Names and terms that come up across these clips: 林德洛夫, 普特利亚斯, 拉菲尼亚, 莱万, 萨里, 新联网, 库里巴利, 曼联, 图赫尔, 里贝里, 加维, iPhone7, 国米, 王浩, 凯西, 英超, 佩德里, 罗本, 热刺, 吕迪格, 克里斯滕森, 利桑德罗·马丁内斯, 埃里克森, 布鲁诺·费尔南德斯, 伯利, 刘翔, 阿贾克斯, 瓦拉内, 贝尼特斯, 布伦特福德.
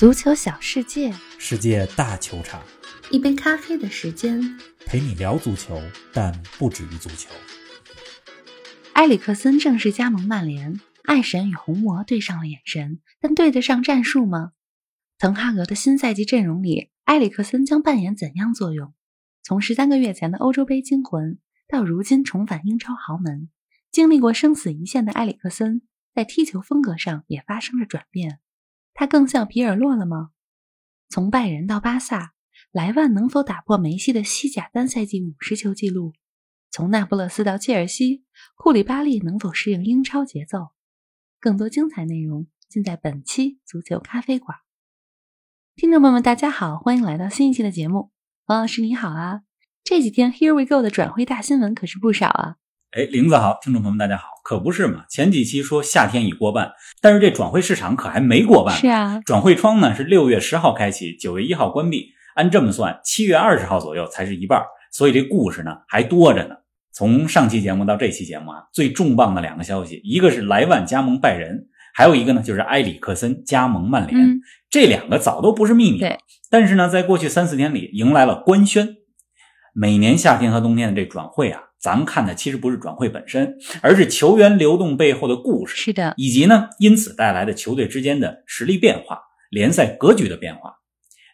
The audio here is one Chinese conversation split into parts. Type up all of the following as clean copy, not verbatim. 足球小世界，世界大球场，一杯咖啡的时间，陪你聊足球，但不止于足球。埃里克森正式加盟曼联，爱神与红魔对上了眼神，但对得上战术吗？滕哈格的新赛季阵容里，埃里克森将扮演怎样作用？从13个月前的欧洲杯惊魂，到如今重返英超豪门，经历过生死一线的埃里克森，在踢球风格上也发生了转变。他更像皮尔洛了吗？从拜仁到巴萨，莱万能否打破梅西的西甲单赛季50球纪录？从那不勒斯到切尔西，库里巴利能否适应英超节奏？更多精彩内容尽在本期足球咖啡馆。听众朋友们大家好，欢迎来到新一期的节目。王老师你好啊，这几天 Here we go 的转会大新闻可是不少啊。玲子好，听众朋友们大家好。可不是嘛，前几期说夏天已过半，但是这转会市场可还没过半。是啊，转会窗呢是6月10号开启 ,9 月1号关闭，按这么算 ,7 月20号左右才是一半，所以这故事呢还多着呢。从上期节目到这期节目啊，最重磅的两个消息，一个是莱万加盟拜仁，还有一个呢就是埃里克森加盟曼联。这两个早都不是秘密了，但是呢在过去 3-4 天里迎来了官宣。每年夏天和冬天的这转会啊，咱们看的其实不是转会本身，而是球员流动背后的故事。是的，以及呢因此带来的球队之间的实力变化，联赛格局的变化。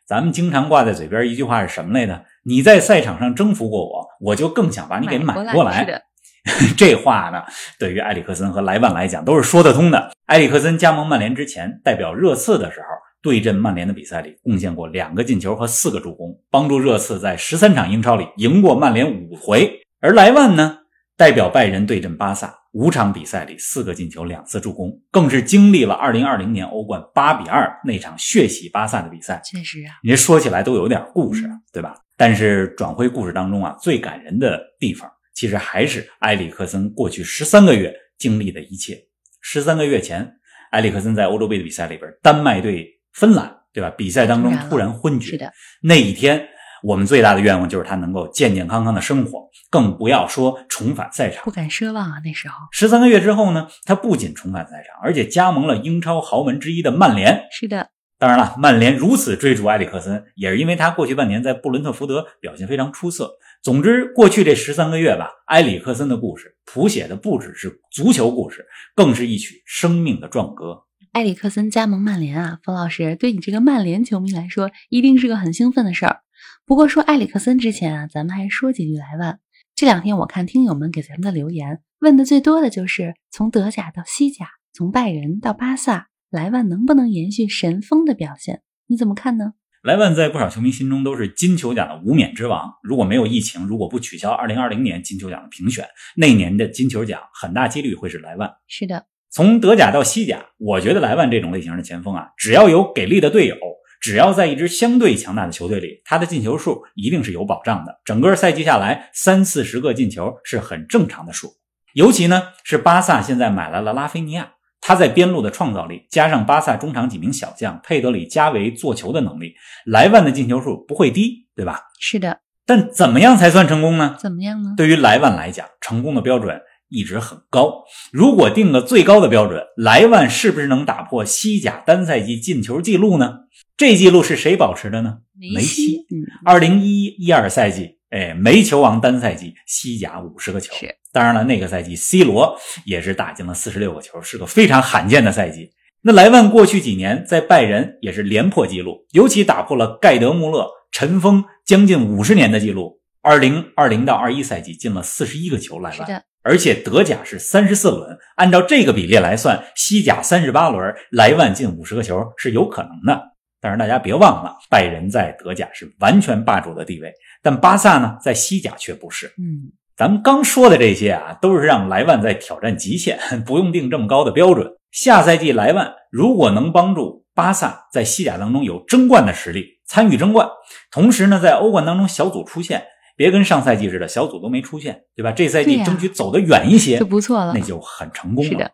咱们经常挂在嘴边一句话是什么来的？你在赛场上征服过我，我就更想把你给买过来。是的这话呢对于埃里克森和莱万来讲都是说得通的。埃里克森加盟曼联之前，代表热刺的时候，对阵曼联的比赛里贡献过2个进球和4个助攻，帮助热刺在13场英超里赢过曼联5回。而莱万呢，代表拜仁对阵巴萨，5场比赛里4个进球2次助攻，更是经历了2020年欧冠8-2那场血洗巴萨的比赛。确实啊，你这说起来都有点故事，对吧？但是转会故事当中啊，最感人的地方其实还是埃里克森过去13个月经历的一切。13个月前，埃里克森在欧洲杯的比赛里边，丹麦对芬兰，对吧？比赛当中突然昏厥。是的。那一天，我们最大的愿望就是他能够健健康康的生活，更不要说重返赛场。不敢奢望啊，那时候。13个月之后呢，他不仅重返赛场，而且加盟了英超豪门之一的曼联。是的。当然了，曼联如此追逐埃里克森，也是因为他过去半年在布伦特福德表现非常出色。总之，过去这13个月吧，埃里克森的故事谱写的不只是足球故事，更是一曲生命的壮歌。埃里克森加盟曼联啊，冯老师，对你这个曼联球迷来说一定是个很兴奋的事儿。不过说埃里克森之前啊，咱们还说几句莱万。这两天我看听友们给咱们的留言，问的最多的就是从德甲到西甲，从拜仁到巴萨，莱万能不能延续神锋的表现？你怎么看呢？莱万在不少球迷心中都是金球奖的无冕之王，如果没有疫情，如果不取消2020年金球奖的评选，那年的金球奖很大几率会是莱万。是的，从德甲到西甲，我觉得莱万这种类型的前锋啊，只要有给力的队友，只要在一支相对强大的球队里，他的进球数一定是有保障的。整个赛季下来30-40个进球是很正常的数。尤其呢是巴萨现在买来了拉菲尼亚，他在边路的创造力，加上巴萨中场几名小将佩德里、加维做球的能力，莱万的进球数不会低，对吧？是的。但怎么样才算成功呢？怎么样呢？对于莱万来讲，成功的标准一直很高。如果定个最高的标准，莱万是不是能打破西甲单赛季进球纪录呢？这纪录是谁保持的呢？梅西。2011-12 赛季梅球王单赛季西甲50个球。当然了，那个赛季 C 罗也是打进了46个球，是个非常罕见的赛季。那莱万过去几年在拜仁也是连破纪录，尤其打破了盖德穆勒尘封将近50年的纪录。2020到21赛季进了41个球，莱万。是的。而且德甲是34轮，按照这个比例来算，西甲38轮莱万进50个球是有可能的。但是大家别忘了，拜仁在德甲是完全霸主的地位，但巴萨呢，在西甲却不是。咱们刚说的这些啊，都是让莱万在挑战极限，不用定这么高的标准。下赛季莱万如果能帮助巴萨在西甲当中有争冠的实力，参与争冠，同时呢，在欧冠当中小组出现，别跟上赛季似的小组都没出现，对吧？这赛季争取走得远一些，就不错了，那就很成功了。是的。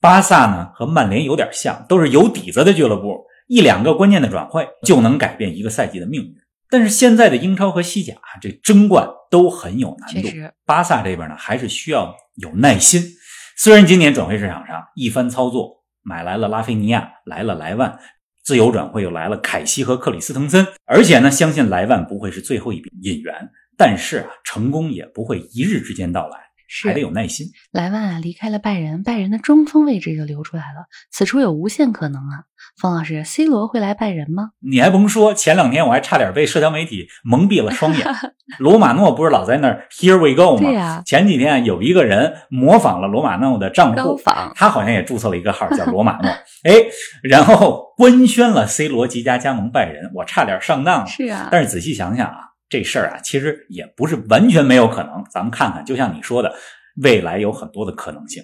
巴萨呢和曼联有点像，都是有底子的俱乐部。1-2个关键的转会就能改变一个赛季的命运。但是现在的英超和西甲这争冠都很有难度。巴萨这边呢还是需要有耐心。虽然今年转会市场上一番操作，买来了拉菲尼亚，来了莱万，自由转会又来了凯西和克里斯滕森，而且呢，相信莱万不会是最后一笔引援，但是啊，成功也不会一日之间到来，还得有耐心。莱万啊，离开了拜仁，拜仁的中锋位置就留出来了，此处有无限可能啊。方老师 ，C 罗会来拜仁吗？你还甭说，前两天我还差点被社交媒体蒙蔽了双眼。罗马诺不是老在那儿 Here we go 吗？对啊。前几天有一个人模仿了罗马诺的账户，他好像也注册了一个号叫罗马诺。哎，然后官宣了 C 罗即将加盟拜仁，我差点上当了。是啊。但是仔细想想啊，这事儿啊，其实也不是完全没有可能。咱们看看，就像你说的，未来有很多的可能性。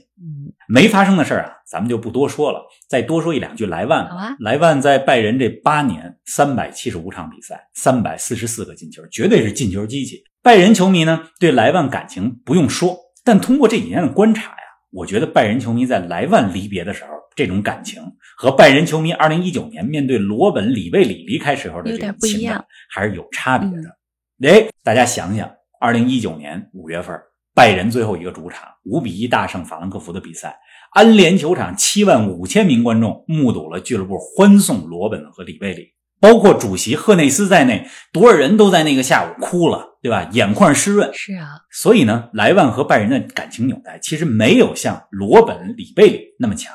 没发生的事儿啊，咱们就不多说了，再多说一两句莱万。莱万在拜仁这8年375场比赛 ,344 个进球，绝对是进球机器。拜仁球迷呢对莱万感情不用说，但通过这几年的观察呀，我觉得拜仁球迷在莱万离别的时候这种感情，和拜仁球迷2019年面对罗本、里贝里离开时候的这种情感还是有差别的。诶，大家想想 ,2019 年5月份拜仁最后一个主场5-1大胜法兰克福的比赛，安联球场75000名观众目睹了俱乐部欢送罗本和里贝里，包括主席赫内斯在内，多少人都在那个下午哭了，对吧？眼眶湿润。是啊。所以呢，莱万和拜仁的感情纽带其实没有像罗本、里贝里那么强，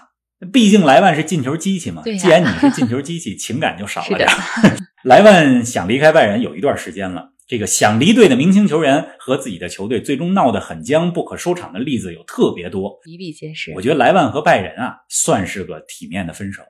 毕竟莱万是进球机器嘛。对啊。既然你是进球机器，情感就少了点。莱万想离开拜仁有一段时间了。这个想离队的明星球员和自己的球队最终闹得很僵不可收场的例子有特别多，比比皆是。我觉得莱万和拜仁啊，算是个体面的分手。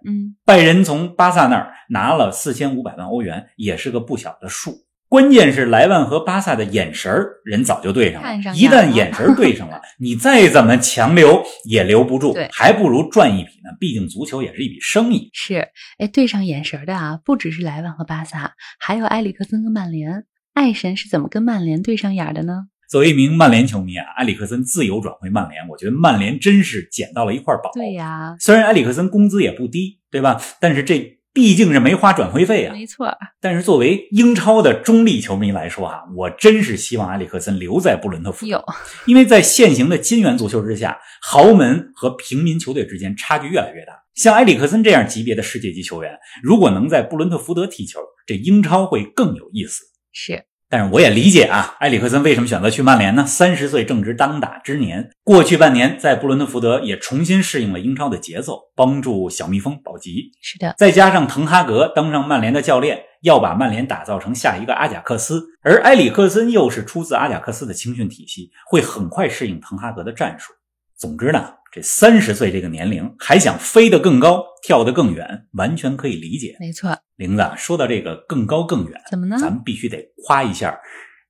拜仁从巴萨那儿拿了4500万欧元，也是个不小的数。关键是莱万和巴萨的眼神人早就对上了，一旦眼神对上了，你再怎么强留也留不住，还不如赚一笔呢，毕竟足球也是一笔生意。是，哎，对上眼神的啊，不只是莱万和巴萨，还有埃里克森和曼联。爱神是怎么跟曼联对上眼的呢？作为一名曼联球迷啊，埃里克森自由转会曼联，我觉得曼联真是捡到了一块宝。对呀，虽然埃里克森工资也不低，对吧？但是这毕竟是没花转会费啊。没错。但是作为英超的中立球迷来说啊，我真是希望埃里克森留在布伦特福德，因为在现行的金元足球之下，豪门和平民球队之间差距越来越大。像埃里克森这样级别的世界级球员，如果能在布伦特福德踢球，这英超会更有意思。是。但是我也理解啊，埃里克森为什么选择去曼联呢？30岁正值当打之年，过去半年在布伦特福德也重新适应了英超的节奏，帮助小蜜蜂保级。是的。再加上滕哈格当上曼联的教练，要把曼联打造成下一个阿贾克斯，而埃里克森又是出自阿贾克斯的青训体系，会很快适应滕哈格的战术。总之呢，这30岁这个年龄还想飞得更高跳得更远，完全可以理解。没错。玲子，说到这个更高更远，怎么呢？咱们必须得夸一下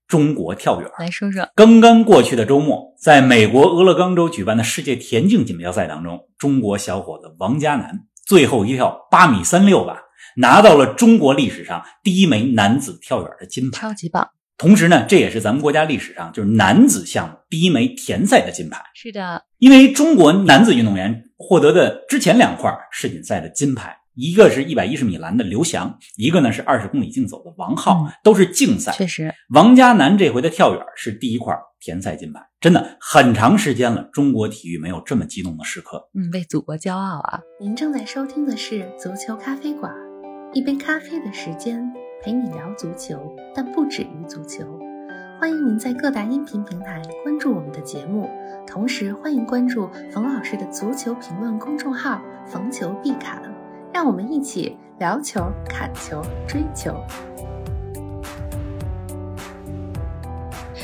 中国跳远。来说说。刚刚过去的周末，在美国俄勒冈州举办的世界田径锦标赛当中，中国小伙子王嘉男最后一跳8.36米吧，拿到了中国历史上第一枚男子跳远的金牌。超级棒。同时呢，这也是咱们国家历史上就是男子项目第一枚田赛的金牌。是的。因为中国男子运动员获得的之前两块世锦赛的金牌，一个是110米栏的刘翔，一个呢是20公里竞走的王浩，都是竞赛。确实。王嘉男这回的跳远是第一块田赛金牌。真的很长时间了，中国体育没有这么激动的时刻。为祖国骄傲啊。您正在收听的是足球咖啡馆，一杯咖啡的时间陪你聊足球，但不止于足球。欢迎您在各大音频平台关注我们的节目，同时欢迎关注冯老师的足球评论公众号冯球必侃，让我们一起聊球、砍球、追球。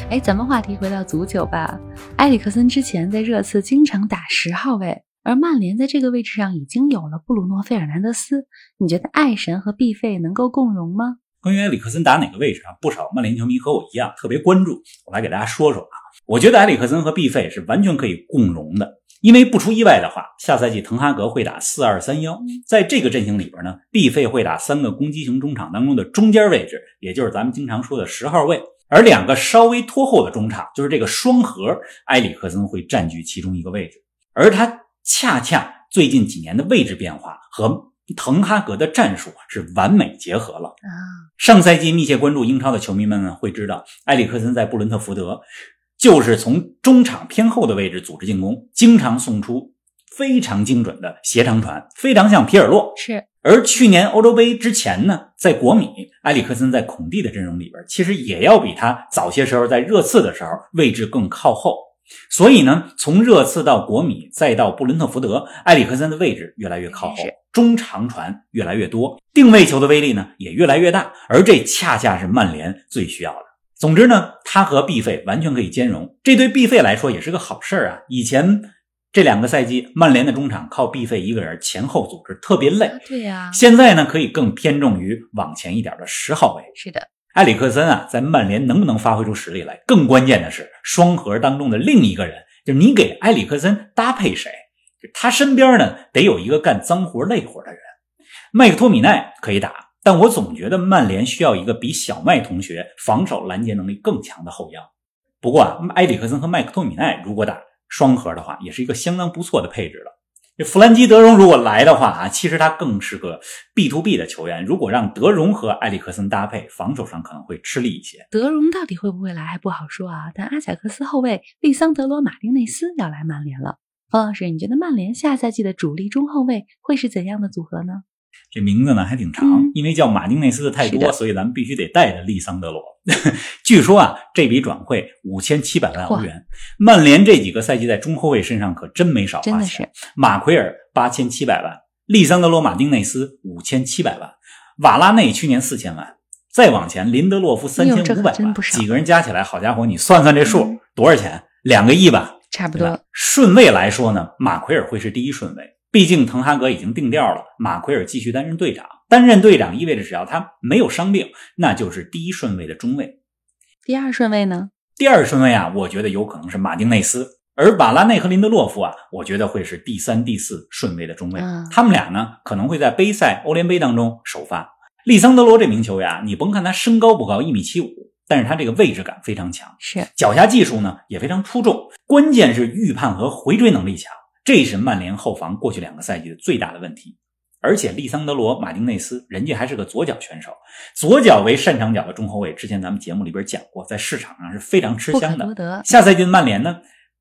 哎，咱们话题回到足球吧。埃里克森之前在热刺经常打10号位，而曼联在这个位置上已经有了布鲁诺·费尔南德斯，你觉得爱神和必费能够共荣吗？关于埃里克森打哪个位置啊，不少曼联球迷和我一样特别关注，我来给大家说说啊。我觉得埃里克森和毕费是完全可以共荣的，因为不出意外的话，下赛季滕哈格会打 4-2-3-1， 在这个阵型里边呢，毕费会打3个攻击型中场当中的中间位置，也就是咱们经常说的10号位，而2个稍微拖后的中场，就是这个双核，埃里克森会占据其中一个位置。而他恰恰最近几年的位置变化和滕哈格的战术是完美结合了。上赛季密切关注英超的球迷们会知道，埃里克森在布伦特福德就是从中场偏后的位置组织进攻，经常送出非常精准的斜长传，非常像皮尔洛。是。而去年欧洲杯之前呢，在国米，埃里克森在孔蒂的阵容里边，其实也要比他早些时候在热刺的时候位置更靠后。所以呢，从热刺到国米，再到布伦特福德，埃里克森的位置越来越靠后，中长传越来越多，定位球的威力呢也越来越大，而这恰恰是曼联最需要的。总之呢，他和毕费完全可以兼容，这对毕费来说也是个好事啊。以前这两个赛季，曼联的中场靠毕费一个人前后组织特别累。对呀。现在呢，可以更偏重于往前一点的10号位。是的。埃里克森啊，在曼联能不能发挥出实力来？更关键的是，双核当中的另一个人，就是你给埃里克森搭配谁？他身边呢，得有一个干脏活累活的人。麦克托米奈可以打，但我总觉得曼联需要一个比小麦同学防守拦截能力更强的后腰。不过啊，埃里克森和麦克托米奈如果打双核的话，也是一个相当不错的配置了。这弗兰基德容如果来的话啊，其实他更是个 B2B 的球员，如果让德容和埃里克森搭配，防守上可能会吃力一些。德容到底会不会来还不好说啊，但阿贾克斯后卫利桑德罗·马丁内斯要来曼联了。方老师，你觉得曼联下赛季的主力中后卫会是怎样的组合呢？这名字呢还挺长，因为叫马丁内斯的太多，所以咱们必须得带着利桑德罗。据说啊，这笔转会$5700万，曼联这几个赛季在中后卫身上可真没少花钱。马奎尔$8700万，利桑德罗马丁内斯$5700万，瓦拉内去年$4000万，再往前林德洛夫$3500万，几个人加起来，好家伙，你算算这数，多少钱？2个亿吧，差不多。顺位来说呢，马奎尔会是第一顺位。毕竟滕哈格已经定调了，马奎尔继续担任队长。担任队长意味着只要他没有伤病，那就是第一顺位的中卫。第二顺位呢？第二顺位啊，我觉得有可能是马丁内斯，而瓦拉内和林德洛夫啊，我觉得会是第三、第四顺位的中卫。他们俩呢，可能会在杯赛、欧联杯当中首发。利桑德罗这名球员啊，你甭看他身高不高1.75米，但是他这个位置感非常强，是脚下技术呢也非常出众，关键是预判和回追能力强。这是曼联后防过去两个赛季的最大的问题。而且利桑德罗·马丁内斯人家还是个左脚选手，左脚为擅长脚的中后卫，之前咱们节目里边讲过，在市场上是非常吃香的。下赛季的曼联呢，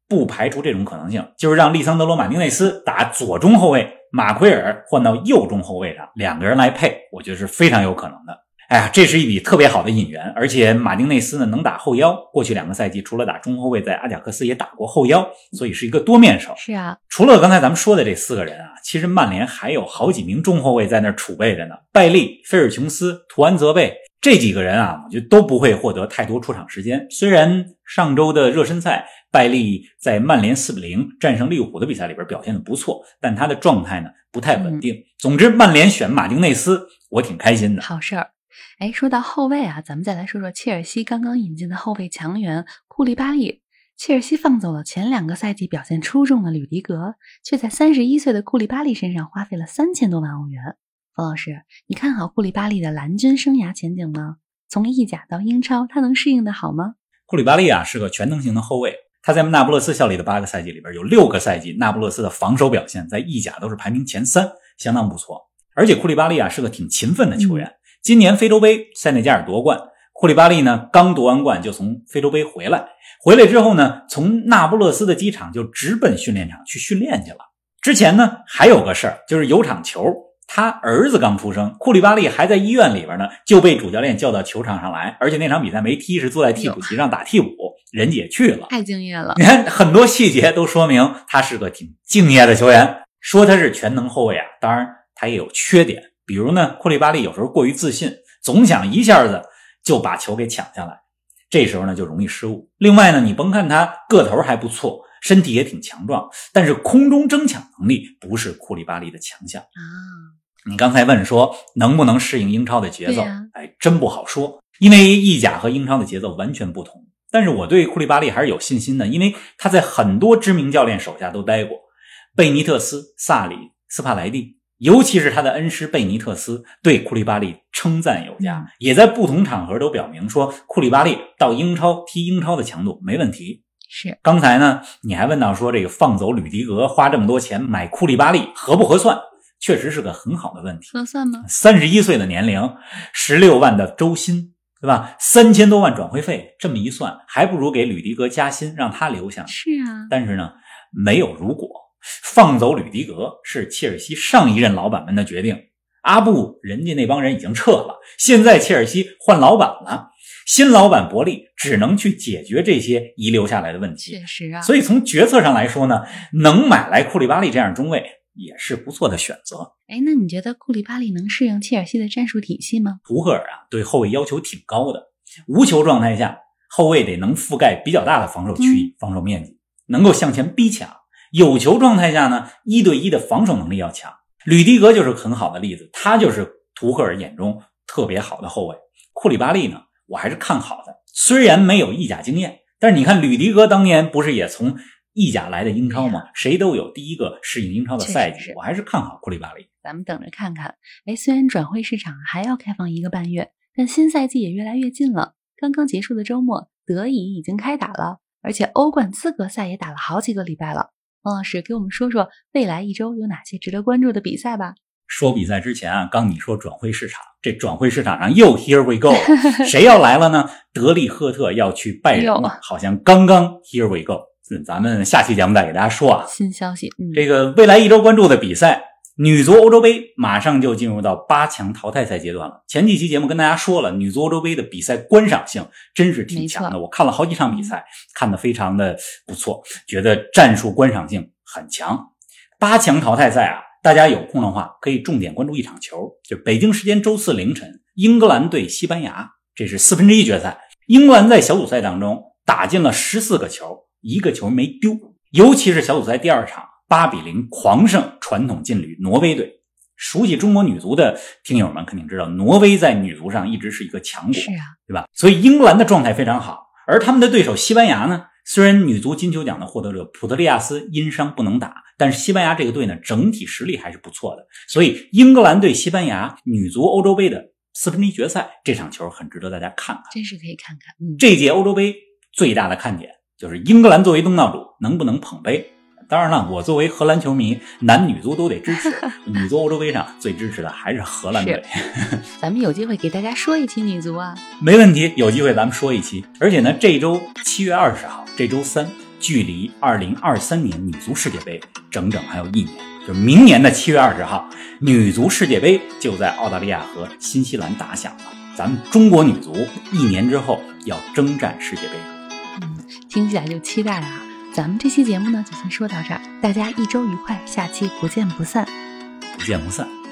不排除这种可能性，就是让利桑德罗·马丁内斯打左中后卫，马奎尔换到右中后卫上，两个人来配，我觉得是非常有可能的。哎呀，这是一笔特别好的引援，而且马丁内斯呢能打后腰，过去两个赛季除了打中后卫，在阿贾克斯也打过后腰，所以是一个多面手。是啊，除了刚才咱们说的这4个人啊，其实曼联还有好几名中后卫在那儿储备着呢，拜利、菲尔琼斯、图安泽贝这几个人啊，我觉得都不会获得太多出场时间。虽然上周的热身赛，拜利在曼联4-0战胜利物浦的比赛里边表现得不错，但他的状态呢不太稳定。总之，曼联选马丁内斯，我挺开心的。好事儿。哎，说到后卫啊，咱们再来说说切尔西刚刚引进的后卫强援库利巴利。切尔西放走了前2个赛季表现出众的吕迪格，却在31岁的库利巴利身上花费了$3000多万。冯老师，你看好库利巴利的蓝军生涯前景吗？从意甲到英超，他能适应的好吗？库利巴利啊，是个全能型的后卫。他在那不勒斯效力的8个赛季里边，有6个赛季那不勒斯的防守表现在意甲都是排名前3，相当不错。而且库利巴利啊，是个挺勤奋的球员。今年非洲杯塞内加尔夺冠，库利巴利呢刚夺完冠就从非洲杯回来之后呢，从那不勒斯的机场就直奔训练场去训练去了。之前呢还有个事儿，就是有场球他儿子刚出生，库利巴利还在医院里边呢，就被主教练叫到球场上来，而且那场比赛没踢，是坐在替补席上打替补，人家也去了。太敬业了。你看很多细节都说明他是个挺敬业的球员。说他是全能后卫啊，当然他也有缺点。比如呢，库利巴利有时候过于自信，总想一下子就把球给抢下来，这时候呢就容易失误。另外呢，你甭看他个头还不错，身体也挺强壮，但是空中争抢能力不是库利巴利的强项啊。你刚才问说能不能适应英超的节奏，哎，真不好说，因为意甲和英超的节奏完全不同。但是我对库利巴利还是有信心的，因为他在很多知名教练手下都待过，贝尼特斯、萨里、斯帕莱蒂。尤其是他的恩师贝尼特斯对库利巴利称赞有加，也在不同场合都表明说库利巴利到英超踢英超的强度没问题。是。刚才呢你还问到说这个放走吕迪格花这么多钱买库利巴利合不合算，确实是个很好的问题。合算吗？31岁的年龄，$160万的周薪，对吧？$3000多万转会费，这么一算还不如给吕迪格加薪让他留下。是啊。但是呢没有如果。放走吕迪格是切尔西上一任老板们的决定，阿布人家那帮人已经撤了，现在切尔西换老板了，新老板伯利只能去解决这些遗留下来的问题。确实啊，所以从决策上来说呢，能买来库利巴利这样中卫也是不错的选择。哎，那你觉得库利巴利能适应切尔西的战术体系吗？图赫尔啊，对后卫要求挺高的，无球状态下后卫得能覆盖比较大的防守区域，防守面积能够向前逼抢，有球状态下呢，一对一的防守能力要强。吕迪格就是很好的例子，他就是图赫尔眼中特别好的后卫。库里巴利呢，我还是看好的，虽然没有意甲经验，但是你看吕迪格当年不是也从意甲来的英超吗？谁都有第一个适应英超的赛季，我还是看好库里巴利。咱们等着看看。哎，虽然转会市场还要开放1个半月，但新赛季也越来越近了。刚刚结束的周末，德乙已经开打了，而且欧冠资格赛也打了好几个礼拜了。王老师给我们说说未来一周有哪些值得关注的比赛吧。说比赛之前啊，刚你说转会市场，这转会市场上又 here we go 谁要来了呢？德利赫特要去拜仁，好像刚刚 here we go， 咱们下期节目再给大家说啊。新消息，这个未来一周关注的比赛，女足欧洲杯马上就进入到8强淘汰赛阶段了。前几期节目跟大家说了，女足欧洲杯的比赛观赏性真是挺强的，我看了好几场比赛，看得非常的不错，觉得战术观赏性很强。8强淘汰赛啊，大家有空的话可以重点关注一场球，就北京时间周4凌晨，英格兰对西班牙，这是1/4决赛。英格兰在小组赛当中打进了14个球，一个球没丢，尤其是小组赛第2场8-0狂胜传统劲旅挪威队。熟悉中国女足的听友们肯定知道，挪威在女足上一直是一个强国，是啊，对吧？所以英格兰的状态非常好，而他们的对手西班牙呢，虽然女足金球奖的获得者普特利亚斯因伤不能打，但是西班牙这个队呢，整体实力还是不错的。所以英格兰对西班牙女足欧洲杯的1/4决赛，这场球很值得大家看看，真是可以看看。这届欧洲杯最大的看点就是英格兰作为东道主能不能捧杯。当然了，我作为荷兰球迷，男女足都得支持。女足欧洲杯上最支持的还是荷兰队。咱们有机会给大家说一期女足啊，没问题，有机会咱们说一期。而且呢，这周7月20号，这周3，距离2023年女足世界杯整整还有1年，就明年的7月20号，女足世界杯就在澳大利亚和新西兰打响了。咱们中国女足1年之后要征战世界杯，听起来就期待了啊。咱们这期节目呢就先说到这儿，大家一周愉快，下期不见不散。不见不散。